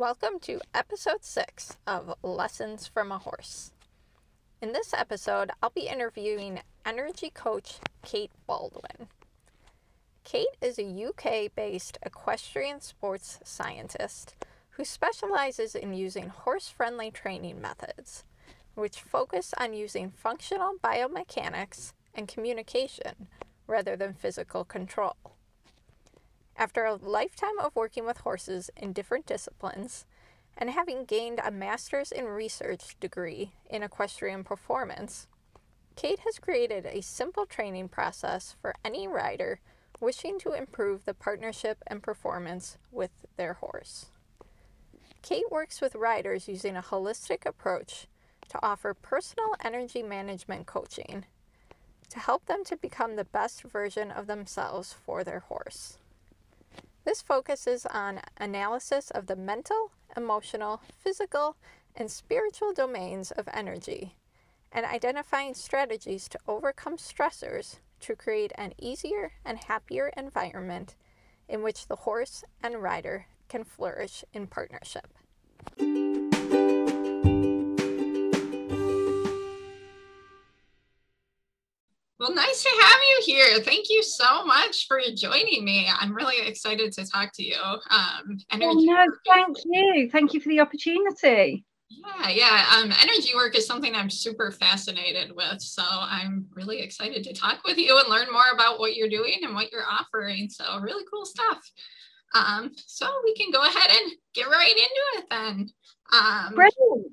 Welcome to episode 6 of Lessons from a Horse. In this episode, I'll be interviewing energy coach Kate Baldwin. Kate is a UK-based equestrian sports scientist who specializes in using horse-friendly training methods, which focus on using functional biomechanics and communication rather than physical control. After a lifetime of working with horses in different disciplines and having gained a master's in research degree in equestrian performance, Kate has created a simple training process for any rider wishing to improve the partnership and performance with their horse. Kate works with riders using a holistic approach to offer personal energy management coaching to help them to become the best version of themselves for their horse. This focuses on analysis of the mental, emotional, physical, and spiritual domains of energy, and identifying strategies to overcome stressors to create an easier and happier environment in which the horse and rider can flourish in partnership. Well, nice to have you here. Thank you so much for joining me. I'm really excited to talk to you. Thank you. Thank you for the opportunity. Energy work is something I'm super fascinated with. So I'm really excited to talk with you and learn more about what you're doing and what you're offering. So really cool stuff. So we can go ahead and get right into it then. Brilliant.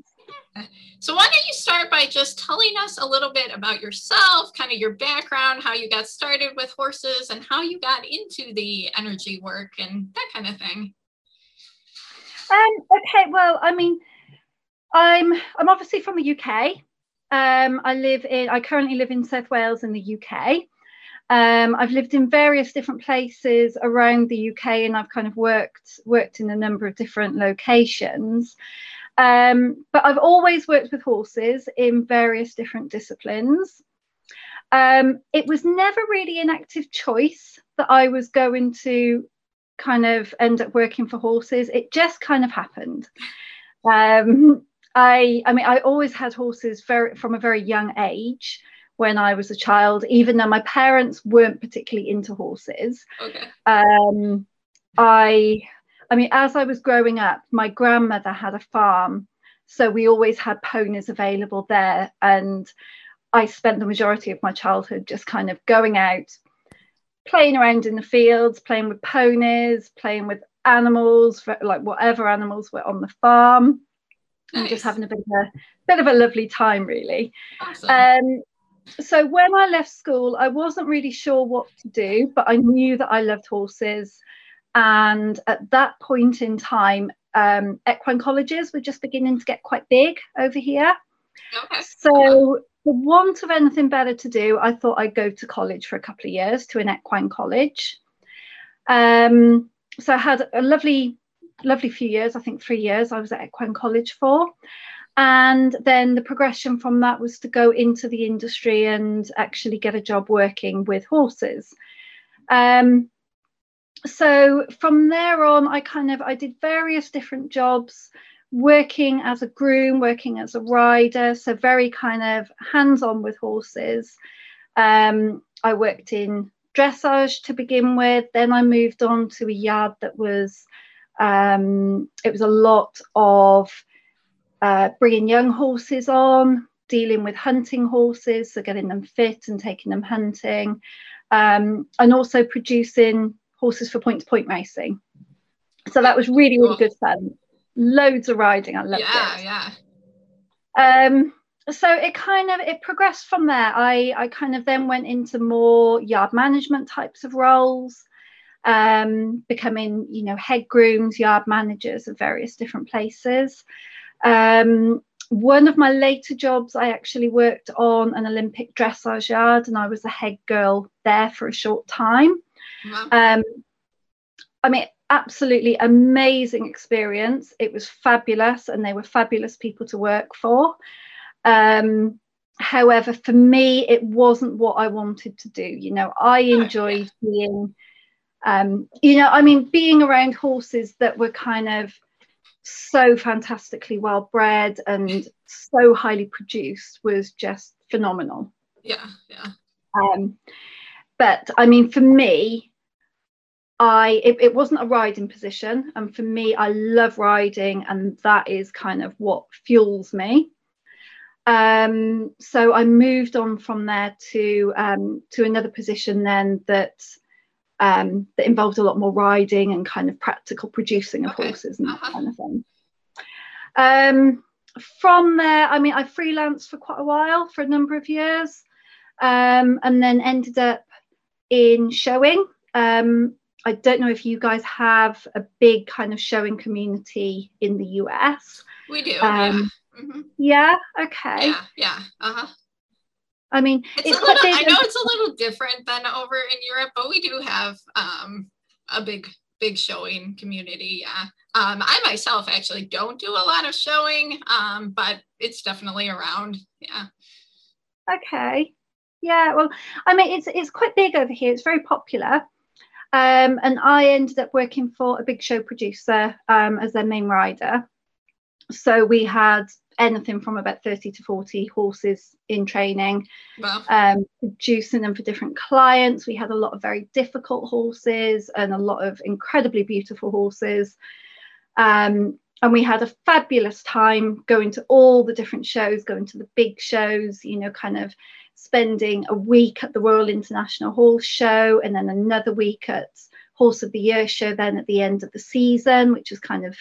So why don't you start by just telling us a little bit about yourself, kind of your background, how you got started with horses and how you got into the energy work and that kind of thing. I'm obviously from the UK. I currently live in South Wales in the UK. I've lived in various different places around the UK and I've kind of worked in a number of different locations. But I've always worked with horses in various different disciplines. It was never really an active choice that I was going to kind of end up working for horses. It just kind of happened. I always had horses from a very young age when I was a child, even though my parents weren't particularly into horses. Okay. As I was growing up, my grandmother had a farm, so we always had ponies available there. And I spent the majority of my childhood just kind of going out, playing around in the fields, playing with ponies, playing with animals, like whatever animals were on the farm. Nice. And just having a bit of a lovely time, really. Awesome. So when I left school, I wasn't really sure what to do, but I knew that I loved horses. And at that point in time, equine colleges were just beginning to get quite big over here. Okay. So for want of anything better to do, I thought I'd go to college for a couple of years, to an equine college. So I had a lovely, lovely few years, I think 3 years I was at equine college for. And then the progression from that was to go into the industry and actually get a job working with horses. So from there on, I did various different jobs, working as a groom, working as a rider, so very kind of hands-on with horses. I worked in dressage to begin with, then I moved on to a yard that was, it was a lot of bringing young horses on, dealing with hunting horses, so getting them fit and taking them hunting, and also producing horses for point-to-point racing. So that was really, really good fun. Loads of riding. I loved it. Yeah, yeah. So it progressed from there. I kind of then went into more yard management types of roles, becoming, head grooms, yard managers of various different places. One of my later jobs, I actually worked on an Olympic dressage yard and I was a head girl there for a short time. Wow. Absolutely amazing experience. It was fabulous and they were fabulous people to work for. However, for me, it wasn't what I wanted to do. I enjoyed being being around horses that were kind of so fantastically well bred and so highly produced was just phenomenal. Yeah. But I mean, for me, it wasn't a riding position, and for me, I love riding, and that is kind of what fuels me. So I moved on from there to another position then that involved a lot more riding and kind of practical producing of horses and that kind of thing. From there, I mean, I freelanced for quite a while, for a number of years, and then ended up in showing. I don't know if you guys have a big kind of showing community in the US. We do. Yeah. Mm-hmm. Yeah. Okay. Yeah. Yeah. Uh-huh. I mean, I know it's a little different than over in Europe, but we do have a big showing community. Yeah. I myself actually don't do a lot of showing, but it's definitely around. Yeah. Okay. Yeah. Well, I mean, it's quite big over here. It's very popular. And I ended up working for a big show producer as their main rider. So we had anything from about 30 to 40 horses in training. Wow. Producing them for different clients. We had a lot of very difficult horses and a lot of incredibly beautiful horses. And we had a fabulous time going to all the different shows, going to the big shows, you know, kind of spending a week at the Royal International Horse Show and then another week at Horse of the Year Show, then at the end of the season, which was kind of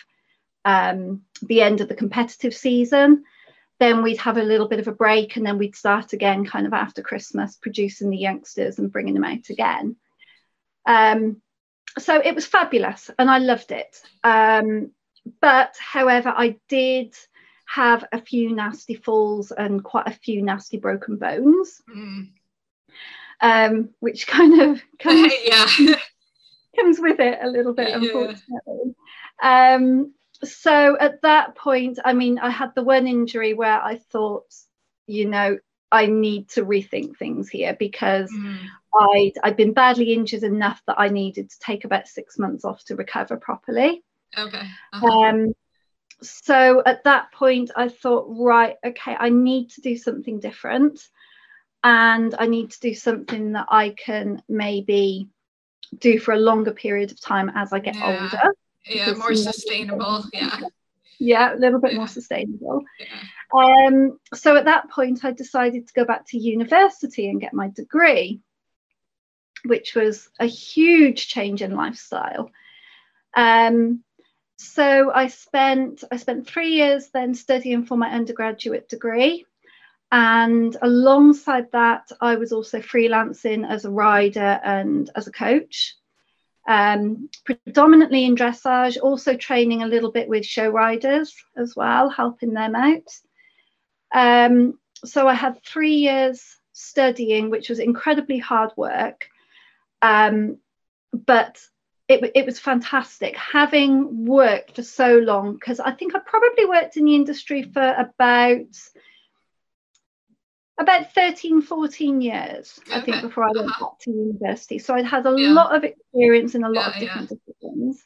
the end of the competitive season. Then we'd have a little bit of a break, and then we'd start again kind of after Christmas, producing the youngsters and bringing them out again. So it was fabulous and I loved it. But however, I did have a few nasty falls and quite a few nasty broken bones, which kind of comes, comes with it a little bit, unfortunately. So at that point, I mean, I had the one injury where I thought, you know, I need to rethink things here, because I'd been badly injured enough that I needed to take about 6 months off to recover properly. Okay. Uh-huh. So at that point, I thought, right, okay, I need to do something different, and I need to do something that I can maybe do for a longer period of time as I get older. Yeah, more sustainable. Yeah, a little bit more sustainable. Yeah. So at that point, I decided to go back to university and get my degree, which was a huge change in lifestyle. So I spent 3 years then studying for my undergraduate degree, and alongside that I was also freelancing as a rider and as a coach, predominantly in dressage, also training a little bit with show riders as well, helping them out. So I had 3 years studying, which was incredibly hard work, but it was fantastic having worked for so long, because I think I probably worked in the industry for about 13, 14 years, I think, before I went back to university. So I'd had a lot of experience in a lot of different disciplines.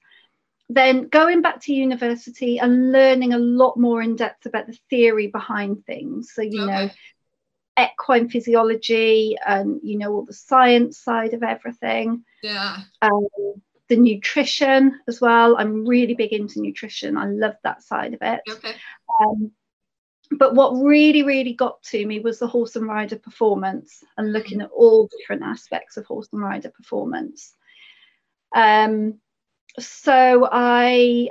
Then going back to university and learning a lot more in depth about the theory behind things. So, you know, equine physiology and, you know, all the science side of everything. Yeah. The nutrition as well. I'm really big into nutrition. I love that side of it. Okay. But what really, really got to me was the horse and rider performance and looking at all different aspects of horse and rider performance. So I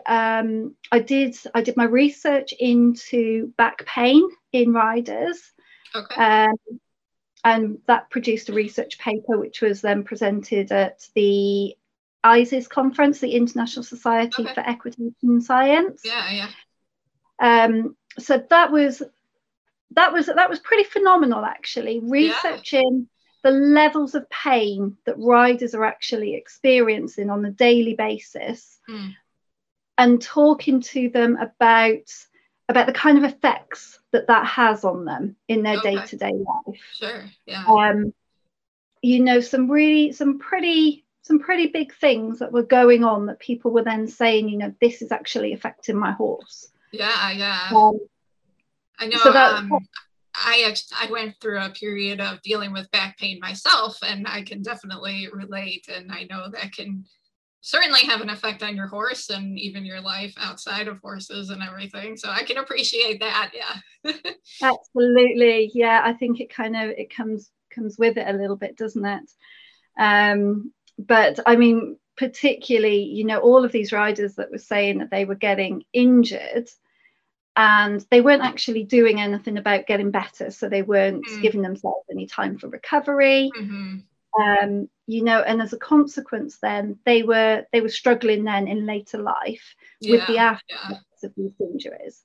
did my research into back pain in riders. Okay. And that produced a research paper, which was then presented at the ISIS conference, the International Society for Equitation Science. Yeah. So that was pretty phenomenal, actually, researching the levels of pain that riders are actually experiencing on a daily basis, and talking to them about the kind of effects that has on them in their day-to-day life. Sure. Yeah. You know, some pretty some pretty big things that were going on that people were then saying, you know, this is actually affecting my horse. Yeah, yeah. I know. So I went through a period of dealing with back pain myself, and I can definitely relate, and I know that can certainly have an effect on your horse and even your life outside of horses and everything. So I can appreciate that. Yeah. Absolutely. Yeah. I think it kind of, it comes with it a little bit, doesn't it? But I mean, particularly, you know, all of these riders that were saying that they were getting injured and they weren't actually doing anything about getting better. So they weren't giving themselves any time for recovery. You know, and as a consequence, then they were struggling then in later life with the aftermath of these injuries,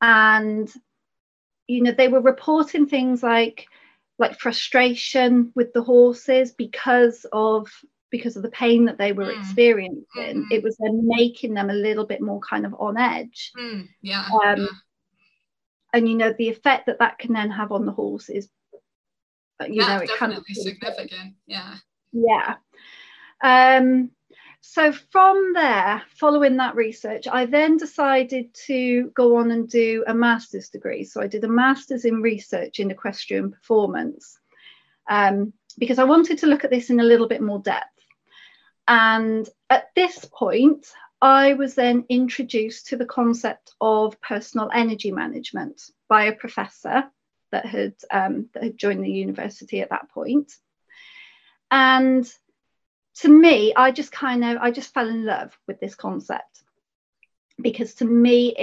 and you know they were reporting things like frustration with the horses because of the pain that they were experiencing. It was then making them a little bit more kind of on edge. And you know the effect that that can then have on the horse is, you know, it can be significant. So from there, following that research, I then decided to go on and do a master's degree. So I did a master's in research in equestrian performance, because I wanted to look at this in a little bit more depth. And at this point, I was then introduced to the concept of personal energy management by a professor that had joined the university at that point. And to me, I just fell in love with this concept, because to me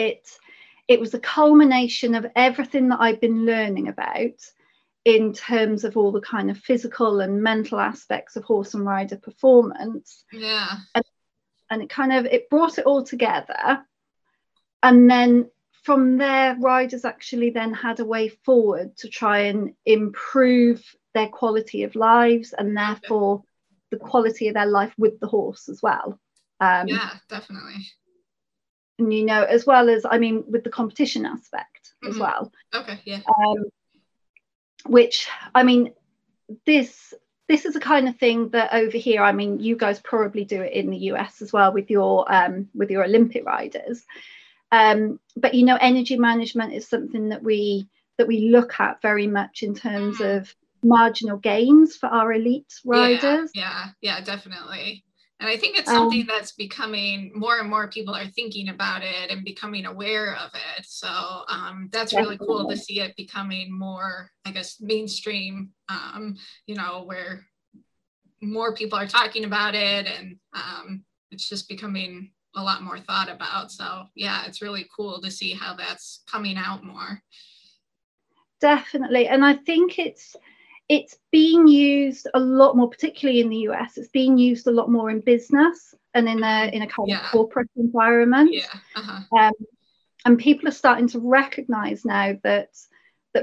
it was a culmination of everything that I've been learning about in terms of all the kind of physical and mental aspects of horse and rider performance. Yeah. And it kind of, it brought it all together. And then from there, riders actually then had a way forward to try and improve their quality of lives and therefore the quality of their life with the horse as well. Yeah, definitely. And, you know, as well as, I mean, with the competition aspect as well. Okay, yeah. Which, I mean, this is the kind of thing that over here, I mean, you guys probably do it in the US as well with your Olympic riders. But, you know, energy management is something that we look at very much in terms of marginal gains for our elite riders. Yeah, definitely. And I think it's something that's becoming, more and more people are thinking about it and becoming aware of it. So that's really cool to see it becoming more, I guess, mainstream, you know, where more people are talking about it, and it's just becoming a lot more thought about. So yeah, it's really cool to see how that's coming out more. Definitely. And I think it's being used a lot more, particularly in the US. It's being used a lot more in business and in a kind of corporate environment. And people are starting to recognize now that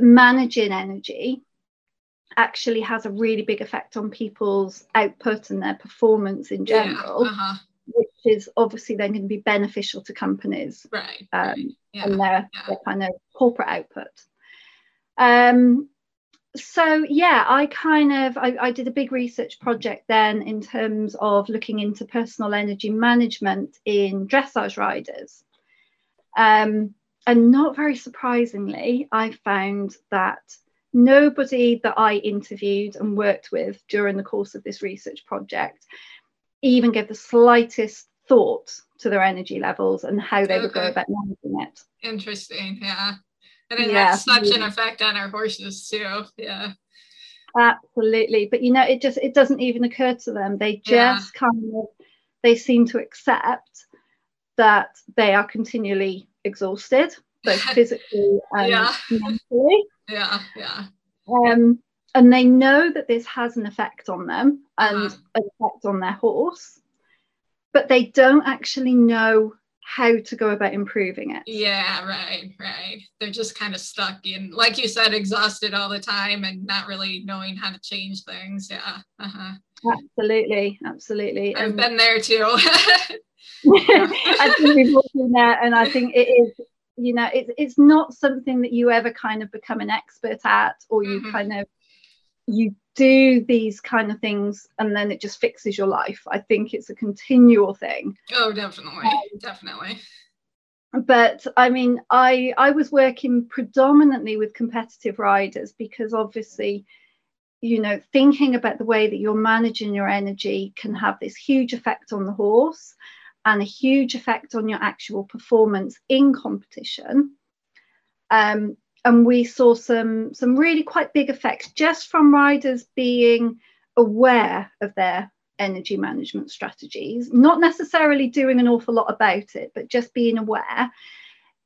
managing energy actually has a really big effect on people's output and their performance in general. Which is obviously then going to be beneficial to companies, and their kind of corporate output. So yeah, I did a big research project then in terms of looking into personal energy management in dressage riders, and not very surprisingly, I found that nobody that I interviewed and worked with during the course of this research project even give the slightest thought to their energy levels and how they would go about managing it. Interesting. Yeah. And it has such an effect on our horses too. Yeah, absolutely. But you know, it doesn't even occur to them. They just they seem to accept that they are continually exhausted, both physically and mentally. And they know that this has an effect on them and an effect on their horse, but they don't actually know how to go about improving it. Yeah, right. They're just kind of stuck in, like you said, exhausted all the time and not really knowing how to change things. Yeah. Absolutely. I've been there too. I think we've all been there, and I think it is, you know, it's not something that you ever kind of become an expert at, or you kind of you do these kind of things and then it just fixes your life. I think it's a continual thing. Oh, definitely. Definitely. But I mean, I was working predominantly with competitive riders because obviously, you know, thinking about the way that you're managing your energy can have this huge effect on the horse and a huge effect on your actual performance in competition. And we saw some really quite big effects just from riders being aware of their energy management strategies, not necessarily doing an awful lot about it, but just being aware,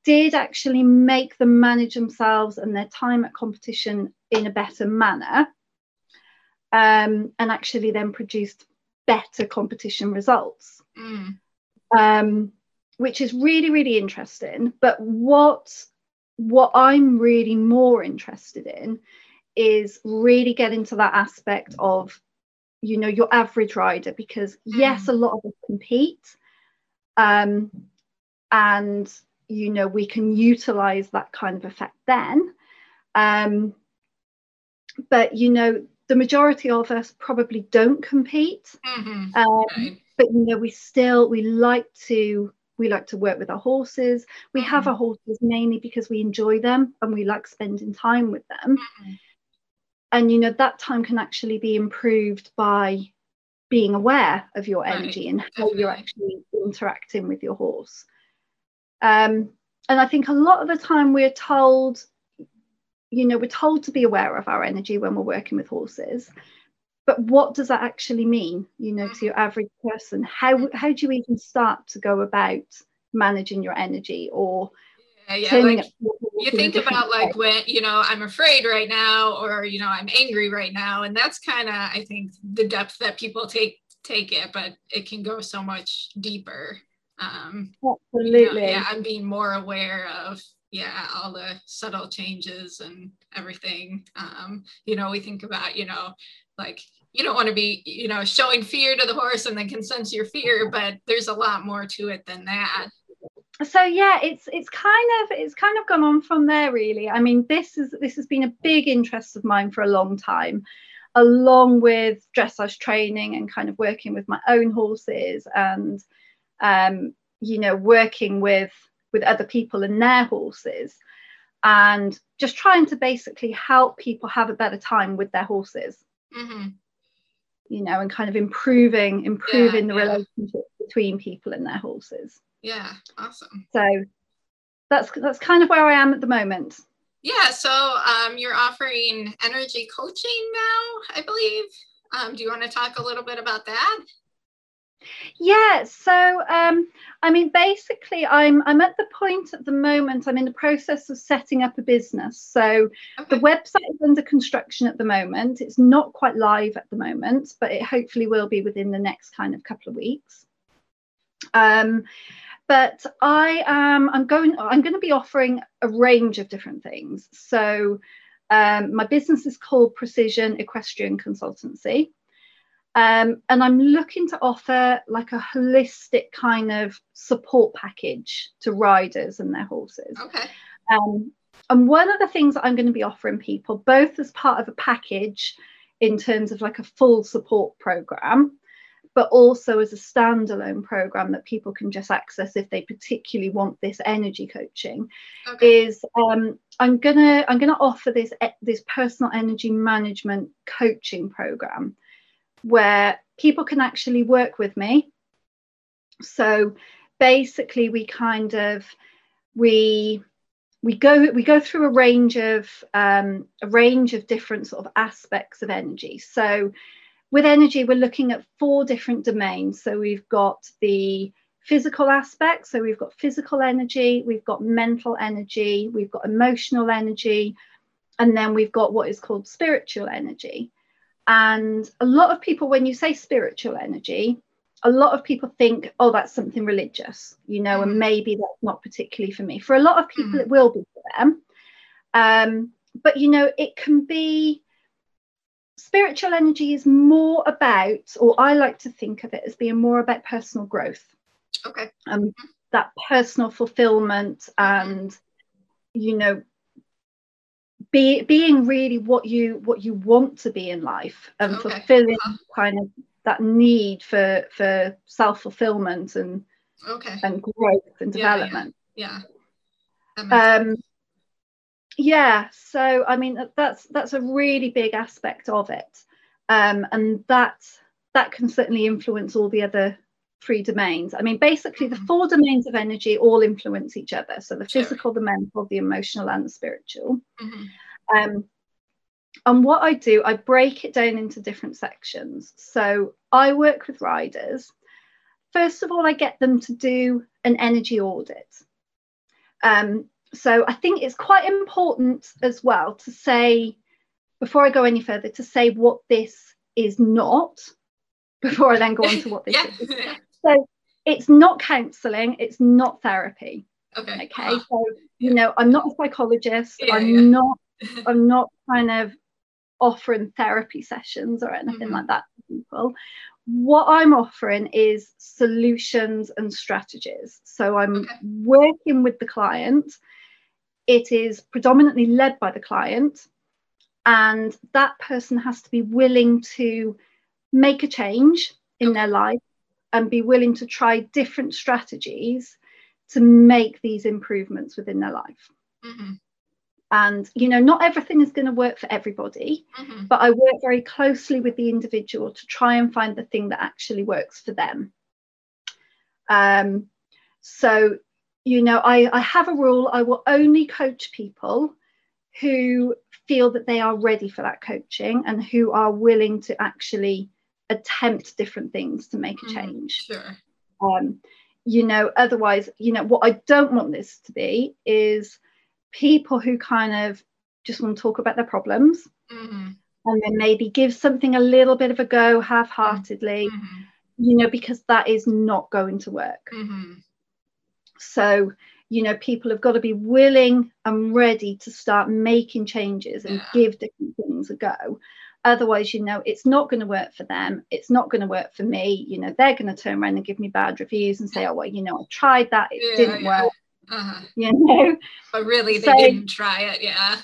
did actually make them manage themselves and their time at competition in a better manner, and actually then produced better competition results, which is really, really interesting. But what I'm really more interested in is really getting to that aspect of, you know, your average rider, because yes, a lot of us compete, and you know, we can utilize that kind of effect then, but you know, the majority of us probably don't compete. But you know, we like to work with our horses. We have our horses mainly because we enjoy them and we like spending time with them. And, you know, that time can actually be improved by being aware of your energy and how you're actually interacting with your horse. And I think a lot of the time we're told, you know, we're told to be aware of our energy when we're working with horses. But what does that actually mean, you know, to your average person? How do you even start to go about managing your energy or... like, you think about like when, you know, I'm afraid right now, or, you know, I'm angry right now. And that's kind of, I think, the depth that people take it, but it can go so much deeper. Absolutely. You know, yeah, I'm being more aware of, yeah, all the subtle changes and everything. You know, we think about, you know, like, you don't want to be, you know, showing fear to the horse and they can sense your fear, but there's a lot more to it than that. So yeah, it's kind of gone on from there, really. I mean, this has been a big interest of mine for a long time, along with dressage training and kind of working with my own horses and you know, working with other people and their horses, and just trying to basically help people have a better time with their horses. You know, and kind of improving the relationship between people and their horses. Yeah, awesome. So that's kind of where I am at the moment. Yeah, so you're offering energy coaching now, I believe. Do you want to talk a little bit about that? Yeah, so I mean, basically I'm at the point at the moment, I'm in the process of setting up a business. So the website is under construction at the moment. It's not quite live at the moment, but it hopefully will be within the next kind of couple of weeks. But I'm going to be offering a range of different things. So my business is called Precision Equestrian Consultancy. And I'm looking to offer like a holistic kind of support package to riders and their horses. And one of the things that I'm going to be offering people, both as part of a package in terms of like a full support program, but also as a standalone program that people can just access if they particularly want this energy coaching, is I'm gonna offer this personal energy management coaching program where people can actually work with me. So basically, we go through a range of different sort of aspects of energy. So with energy, we're looking at 4 different domains. So we've got the physical aspect. So we've got physical energy, we've got mental energy, we've got emotional energy, and then we've got what is called spiritual energy. And a lot of people, when you say spiritual energy, a lot of people think, oh, that's something religious, you know, and maybe that's not particularly for me. For a lot of people, it will be for them. But, you know, it can be... Spiritual energy is more about, or I like to think of it as being more about personal growth. That personal fulfillment and, you know, being really what you want to be in life, and fulfilling kind of that need for self-fulfillment and and growth and development. Yeah, so I mean that's a really big aspect of it, and that can certainly influence all the other three domains. I mean, basically the four domains of energy all influence each other. So the physical, the mental, the emotional, and the spiritual. And what I do, I break it down into different sections. So I work with riders. First of all, I get them to do an energy audit. So I think it's quite important as well to say, before I go any further, to say what this is not, before I then go on to what this is. So it's not counselling, it's not therapy. So you know, I'm not a psychologist, I'm not kind of offering therapy sessions or anything like that to people. What I'm offering is solutions and strategies. So I'm working with the client. It is predominantly led by the client, and that person has to be willing to make a change in their life and be willing to try different strategies to make these improvements within their life. And, you know, not everything is going to work for everybody, but I work very closely with the individual to try and find the thing that actually works for them. So, you know, I have a rule. I will only coach people who feel that they are ready for that coaching and who are willing to actually attempt different things to make a change. You know, otherwise, you know, what I don't want this to be is people who kind of just want to talk about their problems and then maybe give something a little bit of a go half-heartedly, you know, because that is not going to work. So, you know, people have got to be willing and ready to start making changes and give different things a go. Otherwise, you know, it's not going to work for them. It's not going to work for me. You know, they're going to turn around and give me bad reviews and say, oh, well, you know, I tried that. It didn't work. You know, but really they didn't try it.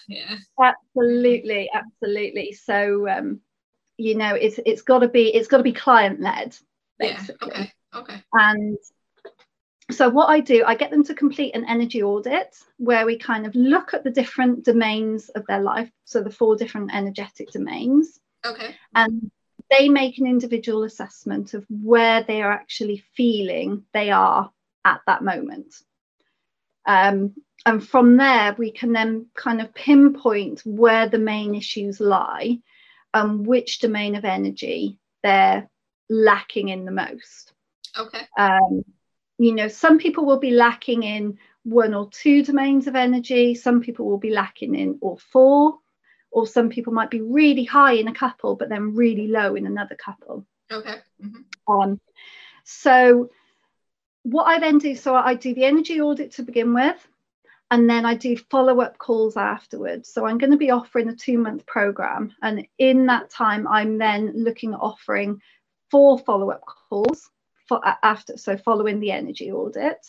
Absolutely So you know, it's got to be client led basically. And so what I do, I get them to complete an energy audit where we kind of look at the different domains of their life, so the four different energetic domains, and they make an individual assessment of where they are actually feeling they are at that moment. And from there, we can then kind of pinpoint where the main issues lie and which domain of energy they're lacking in the most. You know, some people will be lacking in one or two domains of energy. Some people will be lacking in all four, or some people might be really high in a couple, but then really low in another couple. So what I then do, so I do the energy audit to begin with, and then I do follow-up calls afterwards. So I'm going to be offering a 2-month program, and in that time I'm then looking at offering 4 follow-up calls for after, so following the energy audit.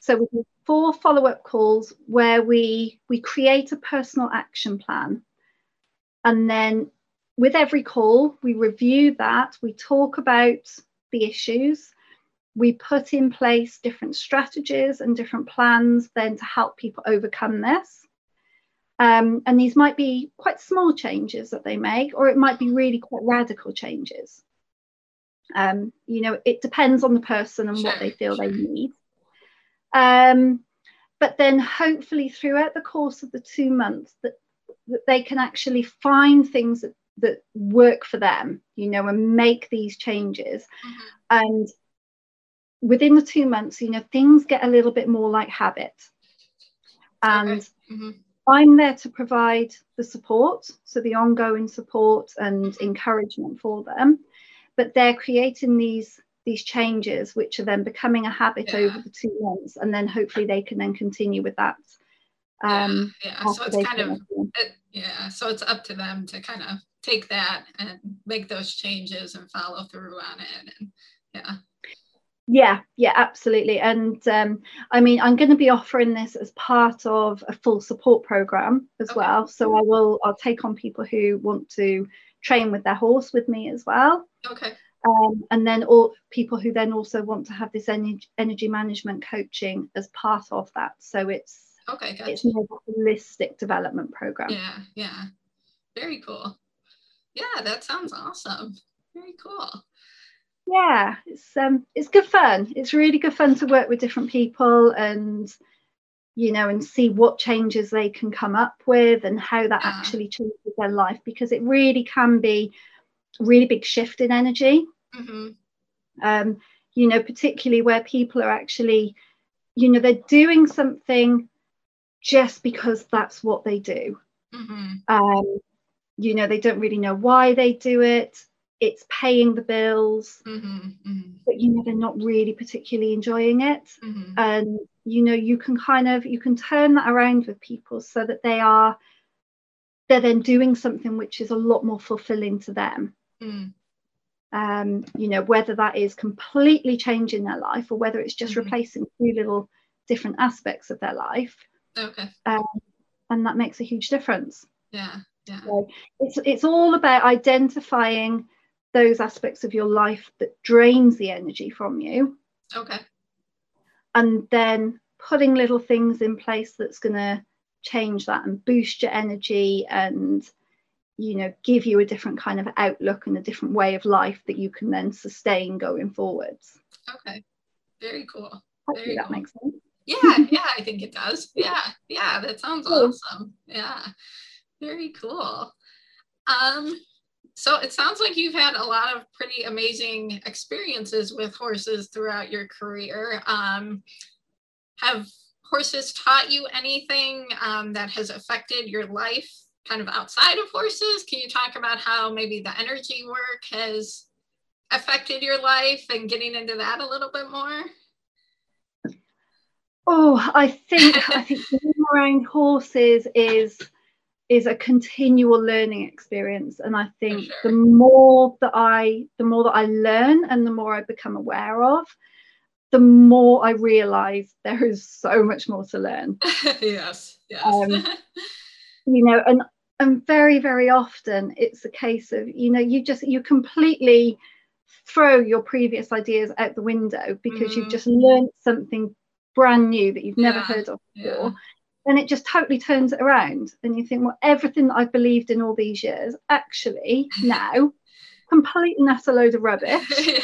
So we do 4 follow-up calls where we create a personal action plan, and then with every call we review that, we talk about the issues. We put in place different strategies and different plans then to help people overcome this. And these might be quite small changes that they make, or it might be really quite radical changes. You know, it depends on the person and what they feel they need. But then hopefully throughout the course of the 2 months that they can actually find things that work for them, you know, and make these changes. And within the 2 months, you know, things get a little bit more like habit. And I'm there to provide the support, so the ongoing support and encouragement for them. But they're creating these changes, which are then becoming a habit over the 2 months, and then hopefully they can then continue with that. So it's kind of so it's up to them to kind of take that and make those changes and follow through on it. And Yeah, absolutely. And I mean, I'm going to be offering this as part of a full support program as well. So I'll take on people who want to train with their horse with me as well. Okay. And then all people who then also want to have this energy management coaching as part of that. So it's gotcha. It's more of a holistic development program. Yeah, very cool. Yeah, that sounds awesome. Very cool. Yeah, it's good fun. It's really good fun to work with different people and, you know, and see what changes they can come up with and how that actually changes their life, because it really can be a really big shift in energy. Mm-hmm. You know, particularly where people are actually, you know, they're doing something just because that's what they do. Mm-hmm. You know, they don't really know why they do it. It's paying the bills, but you know, they're not really particularly enjoying it. And you know, you can turn that around with people so that they're then doing something which is a lot more fulfilling to them. You know, whether that is completely changing their life or whether it's just replacing a few little different aspects of their life. And that makes a huge difference. Yeah. So it's all about identifying those aspects of your life that drains the energy from you, and then putting little things in place that's going to change that and boost your energy and, you know, give you a different kind of outlook and a different way of life that you can then sustain going forwards. Very cool. Hopefully that makes sense. Yeah, I think it does. Yeah, that sounds awesome. Yeah, very cool. So it sounds like you've had a lot of pretty amazing experiences with horses throughout your career. Have horses taught you anything that has affected your life kind of outside of horses? Can you talk about how maybe the energy work has affected your life and getting into that a little bit more? Oh, I think being around horses is a continual learning experience, and I think the more that I learn and the more I become aware of, the more I realize there is so much more to learn. Yes. You know, and very, very often it's a case of, you know, you completely throw your previous ideas out the window because you've just learned something brand new that you've never heard of before. And it just totally turns it around, and you think, well, everything that I've believed in all these years actually now completely nuts a load of rubbish,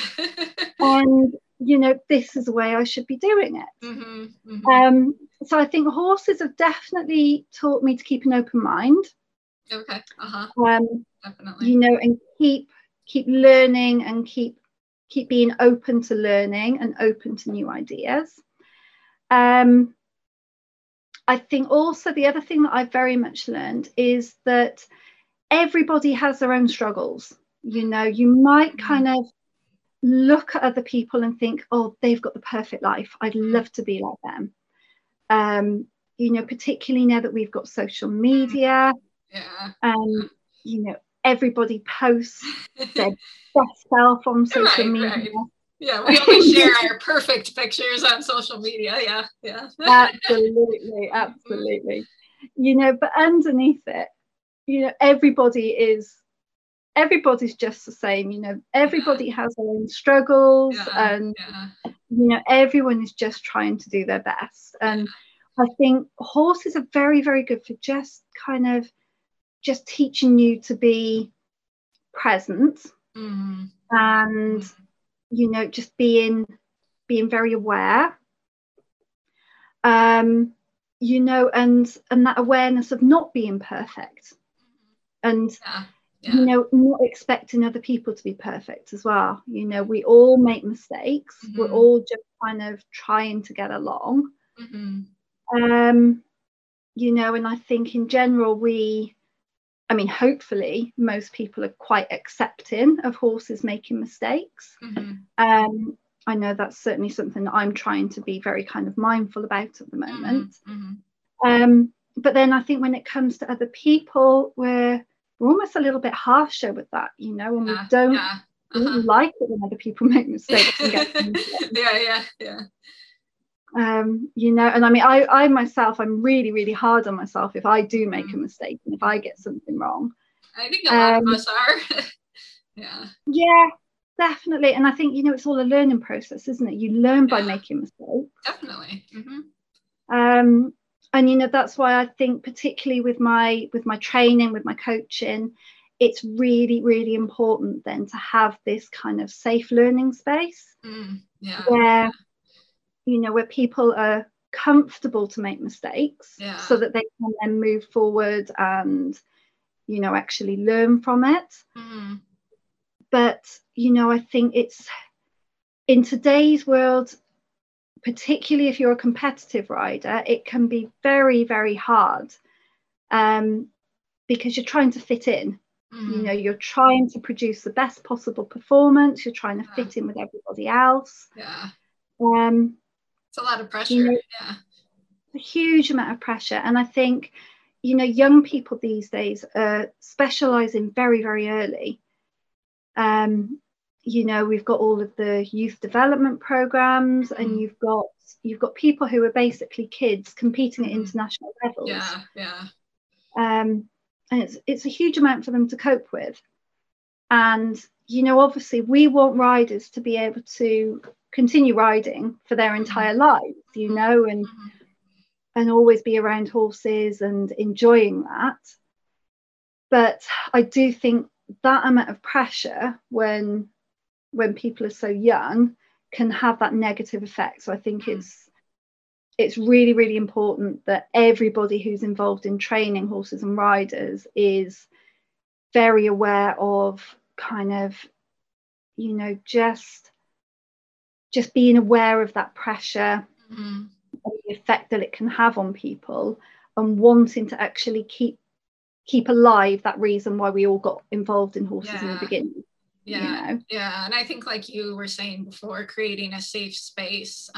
and you know, this is the way I should be doing it. So I think horses have definitely taught me to keep an open mind. Definitely. You know, and keep learning and keep being open to learning and open to new ideas. I think also the other thing that I've very much learned is that everybody has their own struggles. You know, you might kind of look at other people and think, oh, they've got the perfect life. I'd love to be like them. You know, particularly now that we've got social media. You know, everybody posts their best self on social media. Yeah, we only share our perfect pictures on social media. Yeah. Absolutely. You know, but underneath it, you know, everybody's just the same. You know, everybody has their own struggles, and you know, everyone is just trying to do their best. And I think horses are very, very good for just kind of just teaching you to be present and. You know, just being very aware, you know, and that awareness of not being perfect, and you know, not expecting other people to be perfect as well. You know, we all make mistakes. We're all just kind of trying to get along. You know, and I think in general hopefully most people are quite accepting of horses making mistakes. I know that's certainly something that I'm trying to be very kind of mindful about at the moment. But then I think when it comes to other people, we're almost a little bit harsher with that, you know, and we don't really like it when other people make mistakes and get you know, and I mean, I myself, I'm really, really hard on myself if I do make a mistake and if I get something wrong. I think a lot of us are. Yeah, definitely. And I think, you know, it's all a learning process, isn't it? You learn by making mistakes. Definitely. And, you know, that's why I think particularly with my training, with my coaching, it's really, really important then to have this kind of safe learning space where, you know, where people are comfortable to make mistakes so that they can then move forward and, you know, actually learn from it. But, you know, I think it's in today's world, particularly if you're a competitive rider, it can be very, very hard because you're trying to fit in. You know, you're trying to produce the best possible performance. You're trying to fit in with everybody else. It's a lot of pressure. You know, a huge amount of pressure. And I think, you know, young people these days are specialising very, very early. You know, we've got all of the youth development programmes, and you've got people who are basically kids competing at international levels. And it's a huge amount for them to cope with. And, you know, obviously we want riders to be able to continue riding for their entire lives, you know, and always be around horses and enjoying that. But I do think that amount of pressure when people are so young can have that negative effect. So I think it's really, really important that everybody who's involved in training horses and riders is very aware of kind of, you know, just being aware of that pressure and the effect that it can have on people, and wanting to actually keep alive that reason why we all got involved in horses in the beginning. You know? And I think, like you were saying before, creating a safe space,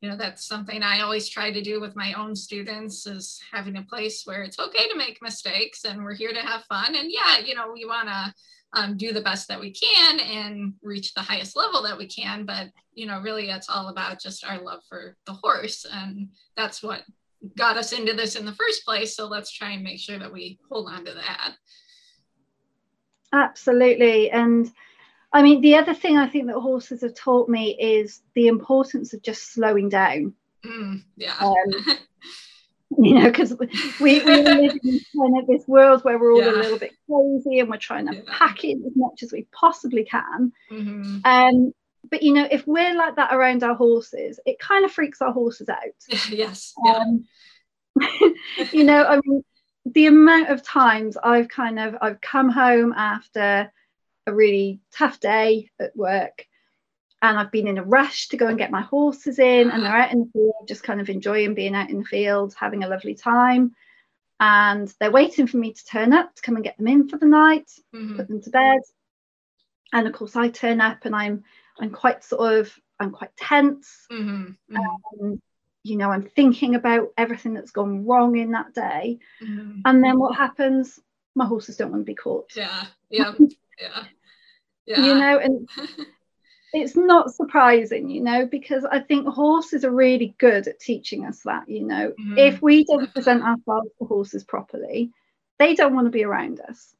you know, that's something I always try to do with my own students, is having a place where it's okay to make mistakes and we're here to have fun. And you know, we want to do the best that we can and reach the highest level that we can, but, you know, really it's all about just our love for the horse, and that's what got us into this in the first place. So let's try and make sure that we hold on to that. Absolutely. And I mean, the other thing I think that horses have taught me is the importance of just slowing down. You know, because we live in kind of this world where we're all a little bit crazy and we're trying to pack in as much as we possibly can. But, you know, if we're like that around our horses, it kind of freaks our horses out. You know, I mean, the amount of times I've come home after a really tough day at work, and I've been in a rush to go and get my horses in, and they're out in the field, just kind of enjoying being out in the field, having a lovely time, and they're waiting for me to turn up to come and get them in for the night, put them to bed. And of course I turn up and I'm quite tense. You know, I'm thinking about everything that's gone wrong in that day. And then what happens? My horses don't want to be caught. You know, and it's not surprising, you know, because I think horses are really good at teaching us that, you know. If we don't present ourselves to horses properly, they don't want to be around us.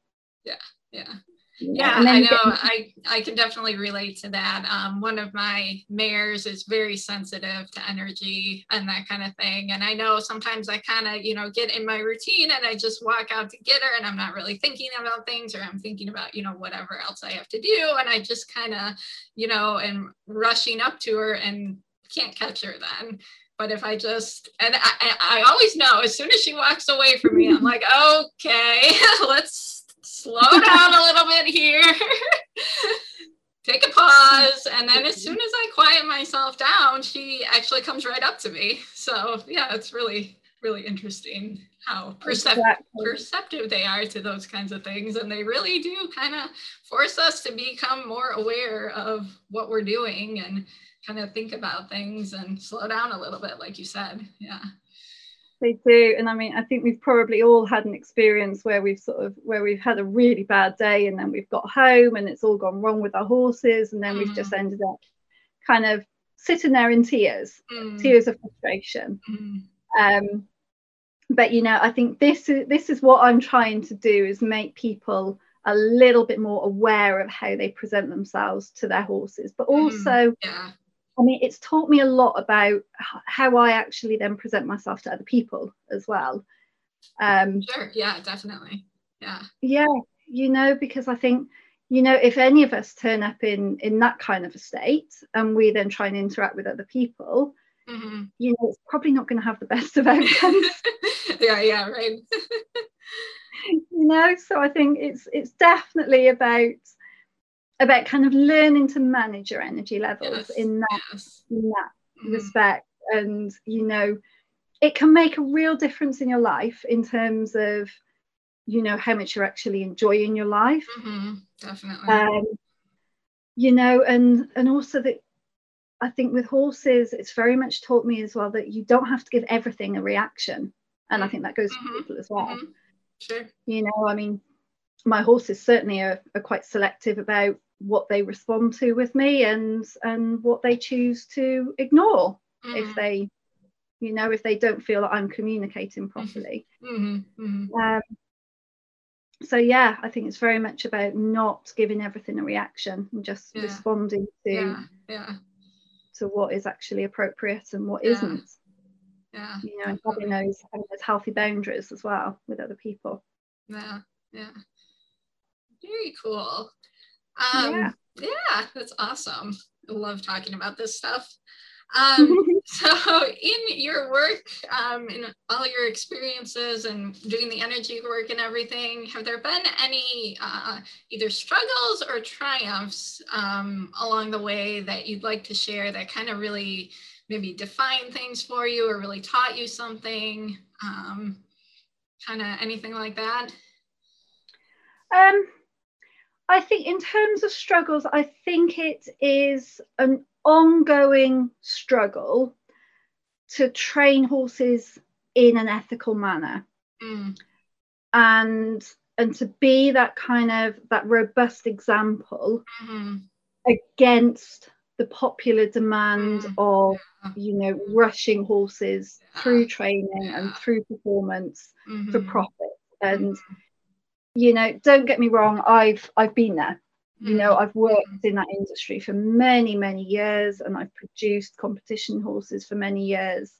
I know. I can definitely relate to that. One of my mares is very sensitive to energy and that kind of thing. And I know sometimes I kind of, you know, get in my routine and I just walk out to get her and I'm not really thinking about things, or I'm thinking about, you know, whatever else I have to do. And I just kind of, you know, am rushing up to her and can't catch her then. But if I just, and I always know as soon as she walks away from me, I'm like, okay, let's slow down a little bit here, take a pause. And then as soon as I quiet myself down, she actually comes right up to me. So yeah, it's really, really interesting how perceptive they are to those kinds of things. And they really do kind of force us to become more aware of what we're doing and kind of think about things and slow down a little bit, like you said. They do. And I mean, I think we've probably all had an experience where we've had a really bad day, and then we've got home and it's all gone wrong with our horses, and then we've just ended up kind of sitting there in tears, tears of frustration. But, you know, I think this is what I'm trying to do, is make people a little bit more aware of how they present themselves to their horses. But also, I mean, it's taught me a lot about how I actually then present myself to other people as well. Sure, yeah, definitely. Yeah. Yeah, you know, because I think, you know, if any of us turn up in that kind of a state, and we then try and interact with other people, you know, it's probably not going to have the best of outcomes. yeah, right. You know, so I think it's definitely about kind of learning to manage your energy levels in that respect. And, you know, it can make a real difference in your life in terms of, you know, how much you're actually enjoying your life. Definitely. You know, and also that I think with horses, it's very much taught me as well that you don't have to give everything a reaction. And I think that goes to people as well. Sure. You know, I mean, my horses certainly are quite selective about what they respond to with me, and what they choose to ignore if they, you know, if they don't feel that I'm communicating properly. So yeah, I think it's very much about not giving everything a reaction, and just responding to what is actually appropriate and what isn't. Yeah, you know, and having those healthy boundaries as well with other people. Yeah, yeah. Very cool. Yeah, that's awesome. I love talking about this stuff. So in your work, in all your experiences and doing the energy work and everything, have there been any either struggles or triumphs along the way that you'd like to share that kind of really maybe define things for you or really taught you something, kind of anything like that? I think in terms of struggles, I think it is an ongoing struggle to train horses in an ethical manner, and to be that kind of that robust example against the popular demand of, you know, rushing horses through training and through performance for profit. And you know, don't get me wrong, I've been there. You know, I've worked in that industry for many, many years, and I've produced competition horses for many years.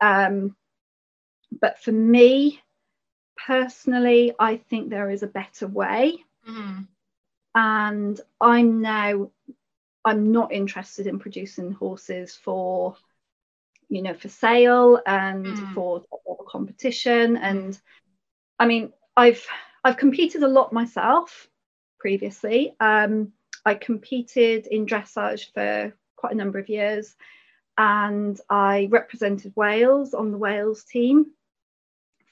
But for me personally, I think there is a better way. And I'm not interested in producing horses for, you know, for sale and for competition. And I mean, I've competed a lot myself previously. I competed in dressage for quite a number of years, and I represented Wales on the Wales team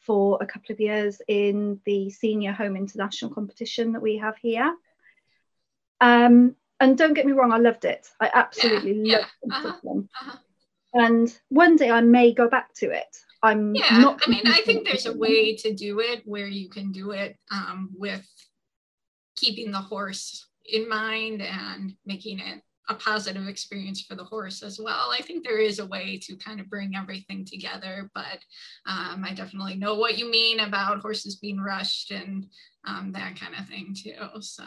for a couple of years in the Senior Home International competition that we have here. And don't get me wrong, I loved it. I absolutely loved it. And one day I may go back to it. Not. I mean, I think there's a way to do it where you can do it with keeping the horse in mind and making it a positive experience for the horse as well. I think there is a way to kind of bring everything together, but I definitely know what you mean about horses being rushed and that kind of thing too. So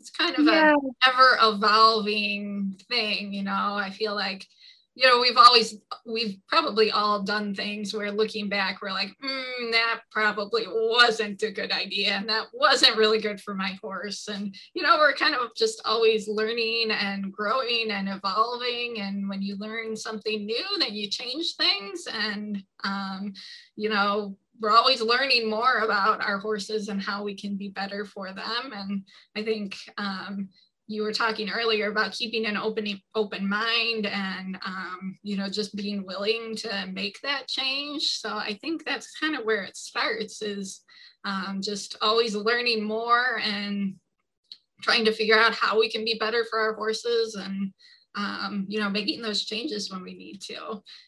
it's kind of an ever-evolving thing, you know. I feel like, you know, we've probably all done things where looking back, we're like, that probably wasn't a good idea, and that wasn't really good for my horse. And, you know, we're kind of just always learning and growing and evolving. And when you learn something new, then you change things. And, you know, we're always learning more about our horses and how we can be better for them. And I think, you were talking earlier about keeping an open mind and, you know, just being willing to make that change. So I think that's kind of where it starts, is just always learning more and trying to figure out how we can be better for our horses and you know, making those changes when we need to.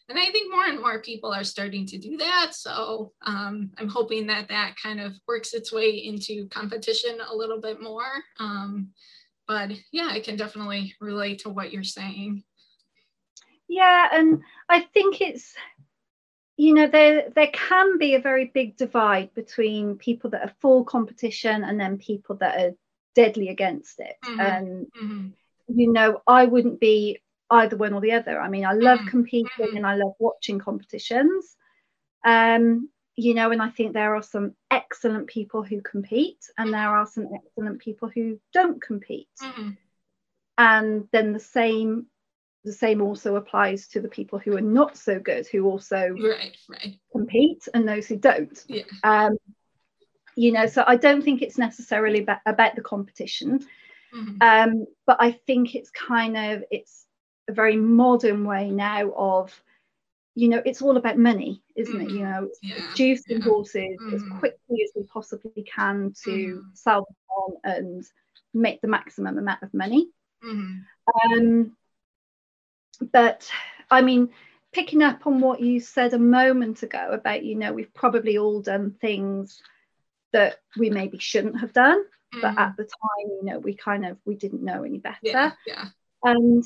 And I think more and more people are starting to do that. So I'm hoping that that kind of works its way into competition a little bit more. But yeah, I can definitely relate to what you're saying. Yeah, and I think it's, you know, there can be a very big divide between people that are for competition and then people that are deadly against it. Mm-hmm. And you know, I wouldn't be either one or the other. I mean, I love competing and I love watching competitions. You know, and I think there are some excellent people who compete and there are some excellent people who don't compete. And then the same also applies to the people who are not so good, who also compete, and those who don't. Yeah. You know, so I don't think it's necessarily about the competition. But I think it's kind of, it's a very modern way now of, you know, it's all about money, isn't it? You know, it's producing horses as quickly as we possibly can to sell them on and make the maximum amount of money. But I mean, picking up on what you said a moment ago about, you know, we've probably all done things that we maybe shouldn't have done, but at the time, you know, we didn't know any better. And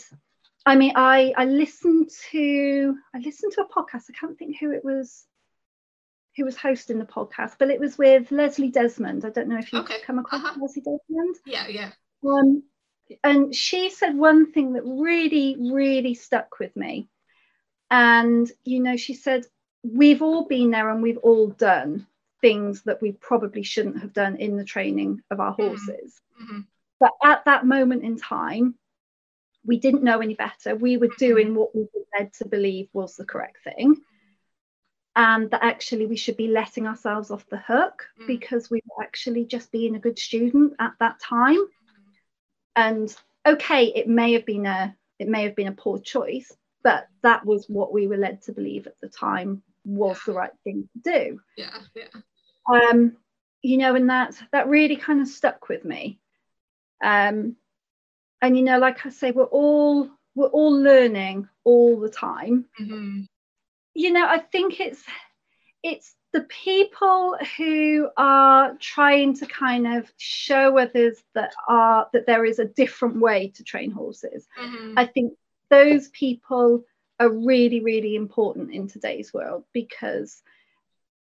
I mean, I listened to a podcast. I can't think who was hosting the podcast, but it was with Leslie Desmond. I don't know if you've come across Leslie Desmond. Yeah. And she said one thing that really, really stuck with me. And, you know, she said, we've all been there and we've all done things that we probably shouldn't have done in the training of our horses. But at that moment in time, we didn't know any better. We were doing what we were led to believe was the correct thing. And that actually we should be letting ourselves off the hook because we were actually just being a good student at that time. And okay, it may have been a poor choice, but that was what we were led to believe at the time was the right thing to do. You know, and that really kind of stuck with me. And you know, like I say, we're all learning all the time. You know, I think it's the people who are trying to kind of show others that there is a different way to train horses. I think those people are really, really important in today's world, because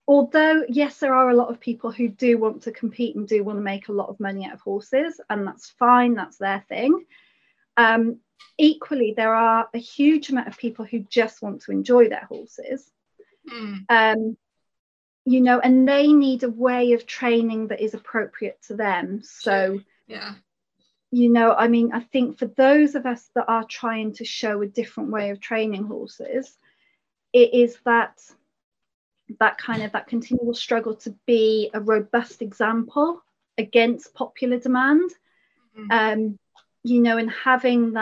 although, yes, there are a lot of people who do want to compete and do want to make a lot of money out of horses, and that's fine, that's their thing. Equally, there are a huge amount of people who just want to enjoy their horses. You know, and they need a way of training that is appropriate to them. So, you know, I mean, I think for those of us that are trying to show a different way of training horses, it is that continual struggle to be a robust example against popular demand. You know, and having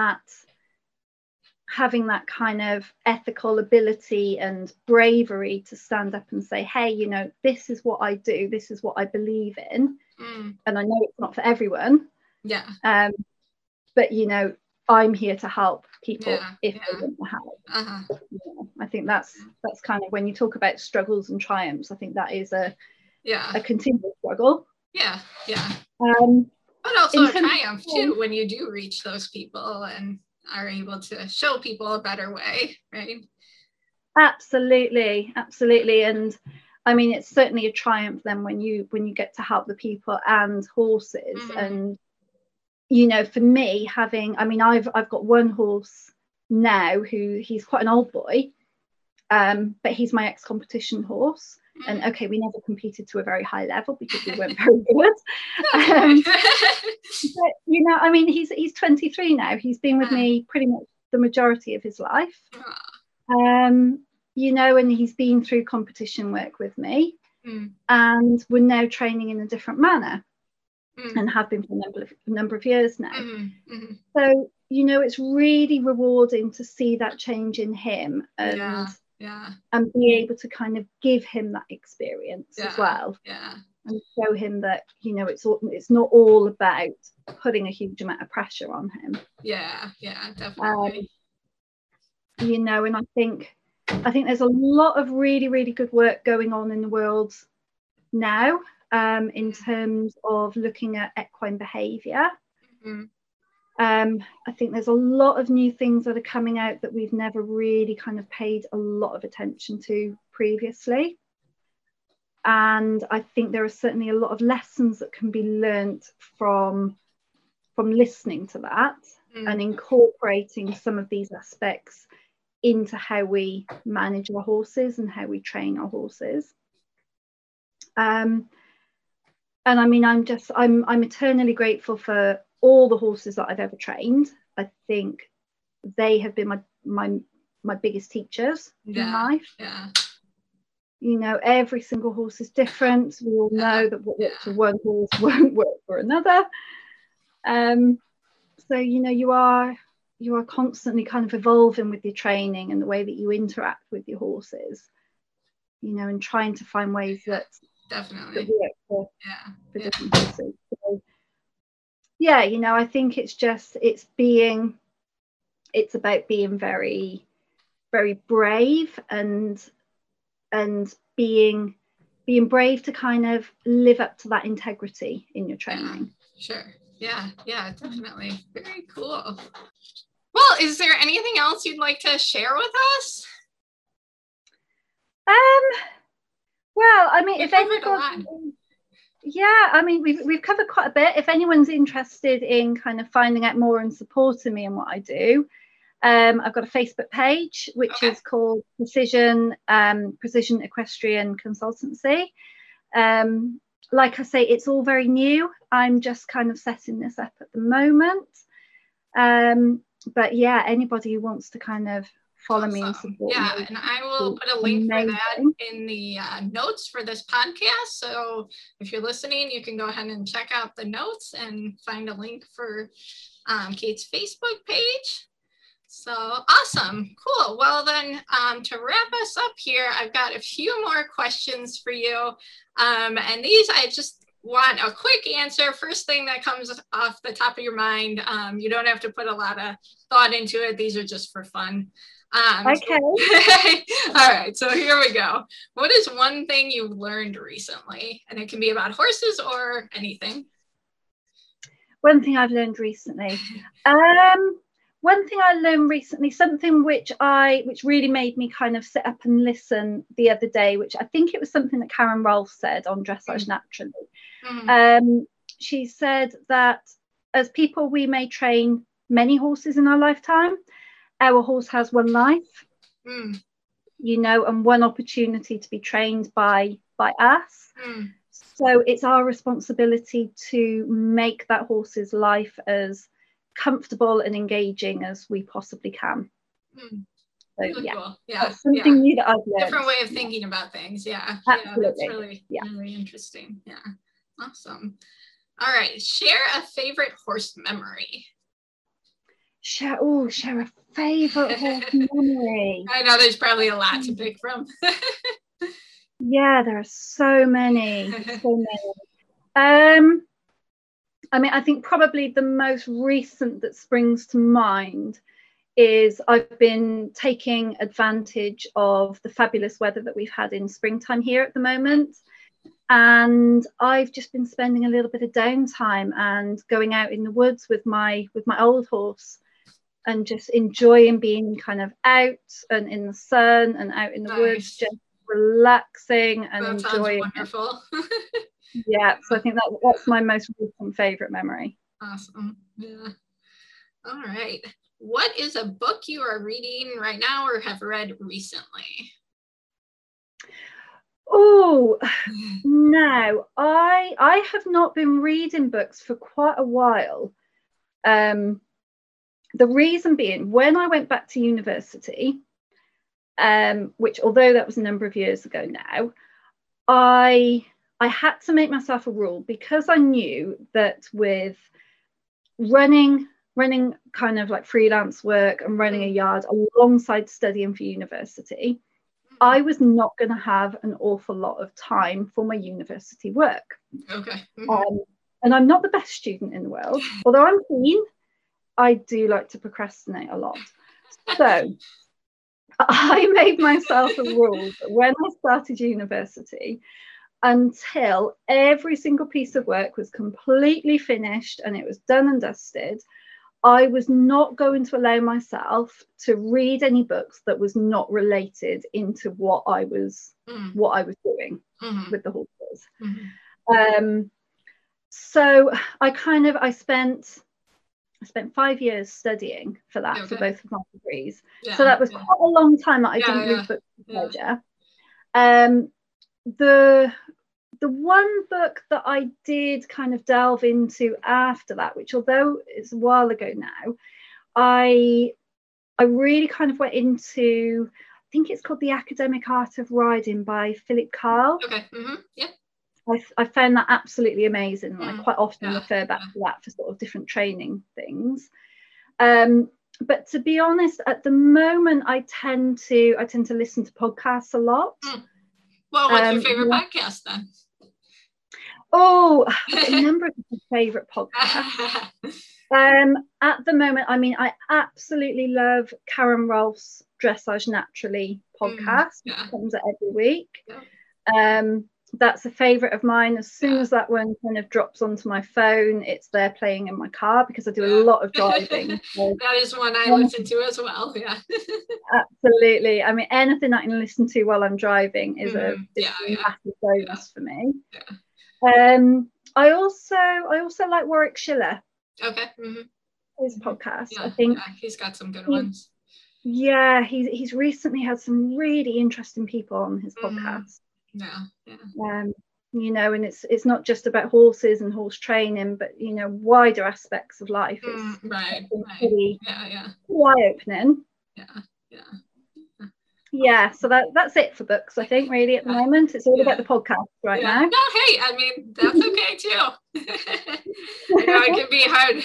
that kind of ethical ability and bravery to stand up and say, hey, you know, this is what I do, this is what I believe in. And I know it's not for everyone. But, you know, I'm here to help people if they want to help. Yeah, I think that's kind of, when you talk about struggles and triumphs, I think that is a continual struggle. But also a triumph too, when you do reach those people and are able to show people a better way, right? Absolutely. And I mean, it's certainly a triumph then when you get to help the people and horses. And you know, for me, I've got one horse now who, he's quite an old boy, but he's my ex-competition horse. And okay, we never competed to a very high level because we weren't very good. But you know, I mean, he's 23 now. He's been with me pretty much the majority of his life. You know, and he's been through competition work with me, and we're now training in a different manner, and have been for a number of years now. So you know, it's really rewarding to see that change in him, and. And be able to kind of give him that experience as well. and show him that, you know, it's not all about putting a huge amount of pressure on him. Yeah, yeah, definitely. You know, and I think there's a lot of really, really good work going on in the world now, in terms of looking at equine behaviour. Mm-hmm. I think there's a lot of new things that are coming out that we've never really kind of paid a lot of attention to previously. And I think there are certainly a lot of lessons that can be learnt from listening to that, and incorporating some of these aspects into how we manage our horses and how we train our horses. And I mean, I'm eternally grateful for all the horses that I've ever trained. I think they have been my biggest teachers in life. Yeah. You know, every single horse is different. We all know that what works for one horse won't work for another. So, you know, you are constantly kind of evolving with your training and the way that you interact with your horses, you know, and trying to find ways that definitely that work for different horses. So, yeah, you know, I think it's about being very, very brave and being brave to kind of live up to that integrity in your training. Sure. Yeah, definitely. Very cool. Well, is there anything else you'd like to share with us? Well, I mean, we've covered quite a bit. If anyone's interested in kind of finding out more and supporting me and what I do, I've got a Facebook page which is called Precision Equestrian Consultancy. Like I say, it's all very new. I'm just kind of setting this up at the moment. But yeah, anybody who wants to kind of follow me and support me. Yeah, and I will put a link for that in the notes for this podcast. So if you're listening, you can go ahead and check out the notes and find a link for Kate's Facebook page. So awesome. Cool. Well, then to wrap us up here, I've got a few more questions for you. And these, I just want a quick answer. First thing that comes off the top of your mind. You don't have to put a lot of thought into it. These are just for fun. Okay. All right. So here we go. What is one thing you've learned recently? And it can be about horses or anything. One thing I've learned recently. One thing I learned recently, something which really made me kind of sit up and listen the other day, which I think it was something that Karen Rolfe said on Dressage Naturally. Mm-hmm. She said that as people, we may train many horses in our lifetime. Our horse has one life, you know, and one opportunity to be trained by us. Mm. So it's our responsibility to make that horse's life as comfortable and engaging as we possibly can. So, yeah, cool. That's something new that I've learned. Different way of thinking about things. Absolutely. That's really, really interesting. Awesome. All right, share a favorite horse memory. Share a favorite horse memory. I know there's probably a lot to pick from. Yeah, there are so many. I mean, I think probably the most recent that springs to mind is I've been taking advantage of the fabulous weather that we've had in springtime here at the moment. And I've just been spending a little bit of downtime and going out in the woods with my old horse and just enjoying being kind of out and in the sun and out in the woods, just relaxing and enjoying. Wonderful. So I think that's my most recent favorite memory. Awesome. Yeah. All right. What is a book you are reading right now or have read recently? Oh, no, I have not been reading books for quite a while. The reason being, when I went back to university, which although that was a number of years ago now, I had to make myself a rule because I knew that with running kind of like freelance work and running a yard alongside studying for university, I was not going to have an awful lot of time for my university work. Okay. And I'm not the best student in the world. Although I'm keen, I do like to procrastinate a lot. So I made myself a rule that when I started university, until every single piece of work was completely finished and it was done and dusted, I was not going to allow myself to read any books that was not related into what I was doing with the horses. So I spent 5 years studying for that, for both of my degrees. So that was quite a long time that I didn't read books for pleasure. The one book that I did kind of delve into after that, which although it's a while ago now, I really kind of went into, I think it's called The Academic Art of Riding by Philip Carl. Okay. I found that absolutely amazing. And I quite often refer back to that for sort of different training things. But to be honest, at the moment, I tend to listen to podcasts a lot. Well, what's your favourite podcast then? Oh, a number of favourite podcasts. At the moment, I mean, I absolutely love Karen Rolfe's Dressage Naturally podcast. It comes out every week. That's a favourite of mine. As soon as that one kind of drops onto my phone, it's there playing in my car because I do a lot of driving. So that is one I listen to as well. Absolutely. I mean, anything I can listen to while I'm driving is a massive bonus for me. I also like Warwick Schiller. His podcast. I think he's got some good ones. Yeah, he's recently had some really interesting people on his podcast. You know, and it's not just about horses and horse training, but you know, wider aspects of life. Pretty eye-opening. So that's it for books, I think, really, at the moment. It's all about the podcast right now. No, hey, I mean, that's okay too. You know, it can be hard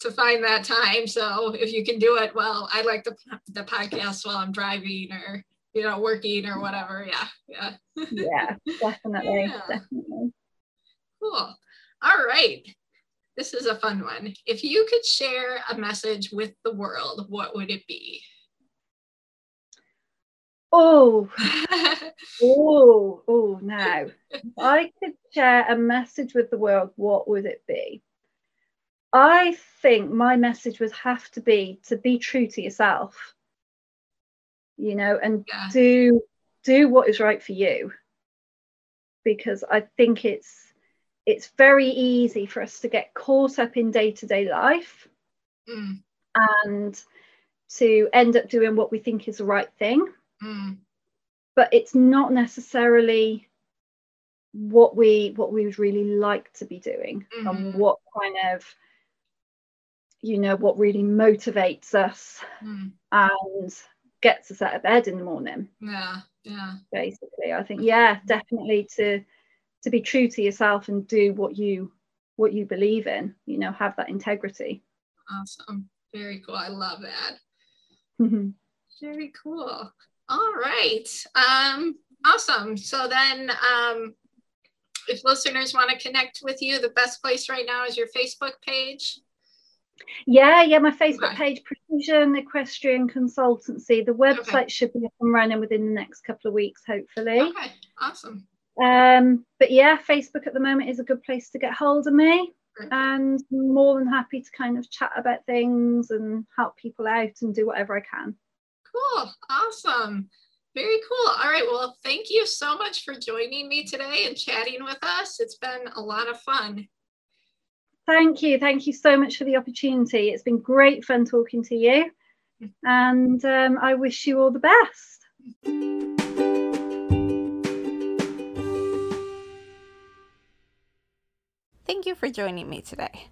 to find that time, so if you can do it, well, I like the podcast while I'm driving or, you know, working or whatever. Definitely. Cool. All right. This is a fun one. If you could share a message with the world, what would it be? Now, if I could share a message with the world, what would it be? I think my message would have to be true to yourself. You know, and do what is right for you, because I think it's very easy for us to get caught up in day-to-day life and to end up doing what we think is the right thing, but it's not necessarily what we would really like to be doing and what kind of, you know, what really motivates us and gets us out of bed in the morning. Basically, I think definitely to be true to yourself and do what you believe in, you know, have that integrity. Awesome. Very cool. I love that. Very cool. All right. Awesome. So then if listeners want to connect with you, the best place right now is your Facebook page. My Facebook page, Precision Equestrian Consultancy. The website should be up and running within the next couple of weeks, hopefully. Awesome. But Facebook at the moment is a good place to get hold of me, and I'm more than happy to kind of chat about things and help people out and do whatever I can. Cool. Awesome. Very cool. All right. Well, thank you so much for joining me today and chatting with us. It's been a lot of fun. Thank you. Thank you so much for the opportunity. It's been great fun talking to you, and I wish you all the best. Thank you for joining me today.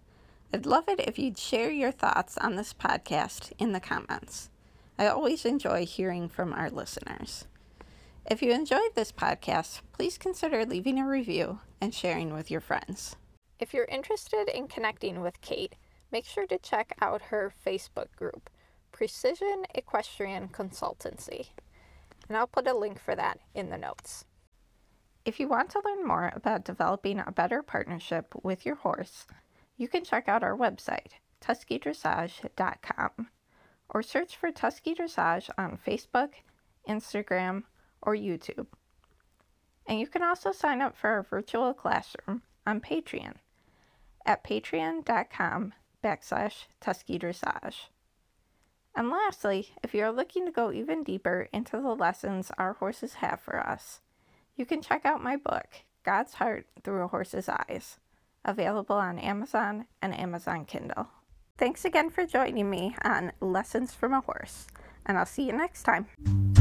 I'd love it if you'd share your thoughts on this podcast in the comments. I always enjoy hearing from our listeners. If you enjoyed this podcast, please consider leaving a review and sharing with your friends. If you're interested in connecting with Kate, make sure to check out her Facebook group, Precision Equestrian Consultancy. and I'll put a link for that in the notes. If you want to learn more about developing a better partnership with your horse, you can check out our website, tuskeedressage.com, or search for Tuskee Dressage on Facebook, Instagram, or YouTube. And you can also sign up for our virtual classroom on Patreon at patreon.com/Tuskeedressage. And lastly, if you are looking to go even deeper into the lessons our horses have for us, you can check out my book, God's Heart Through a Horse's Eyes, available on Amazon and Amazon Kindle. Thanks again for joining me on Lessons from a Horse, and I'll see you next time.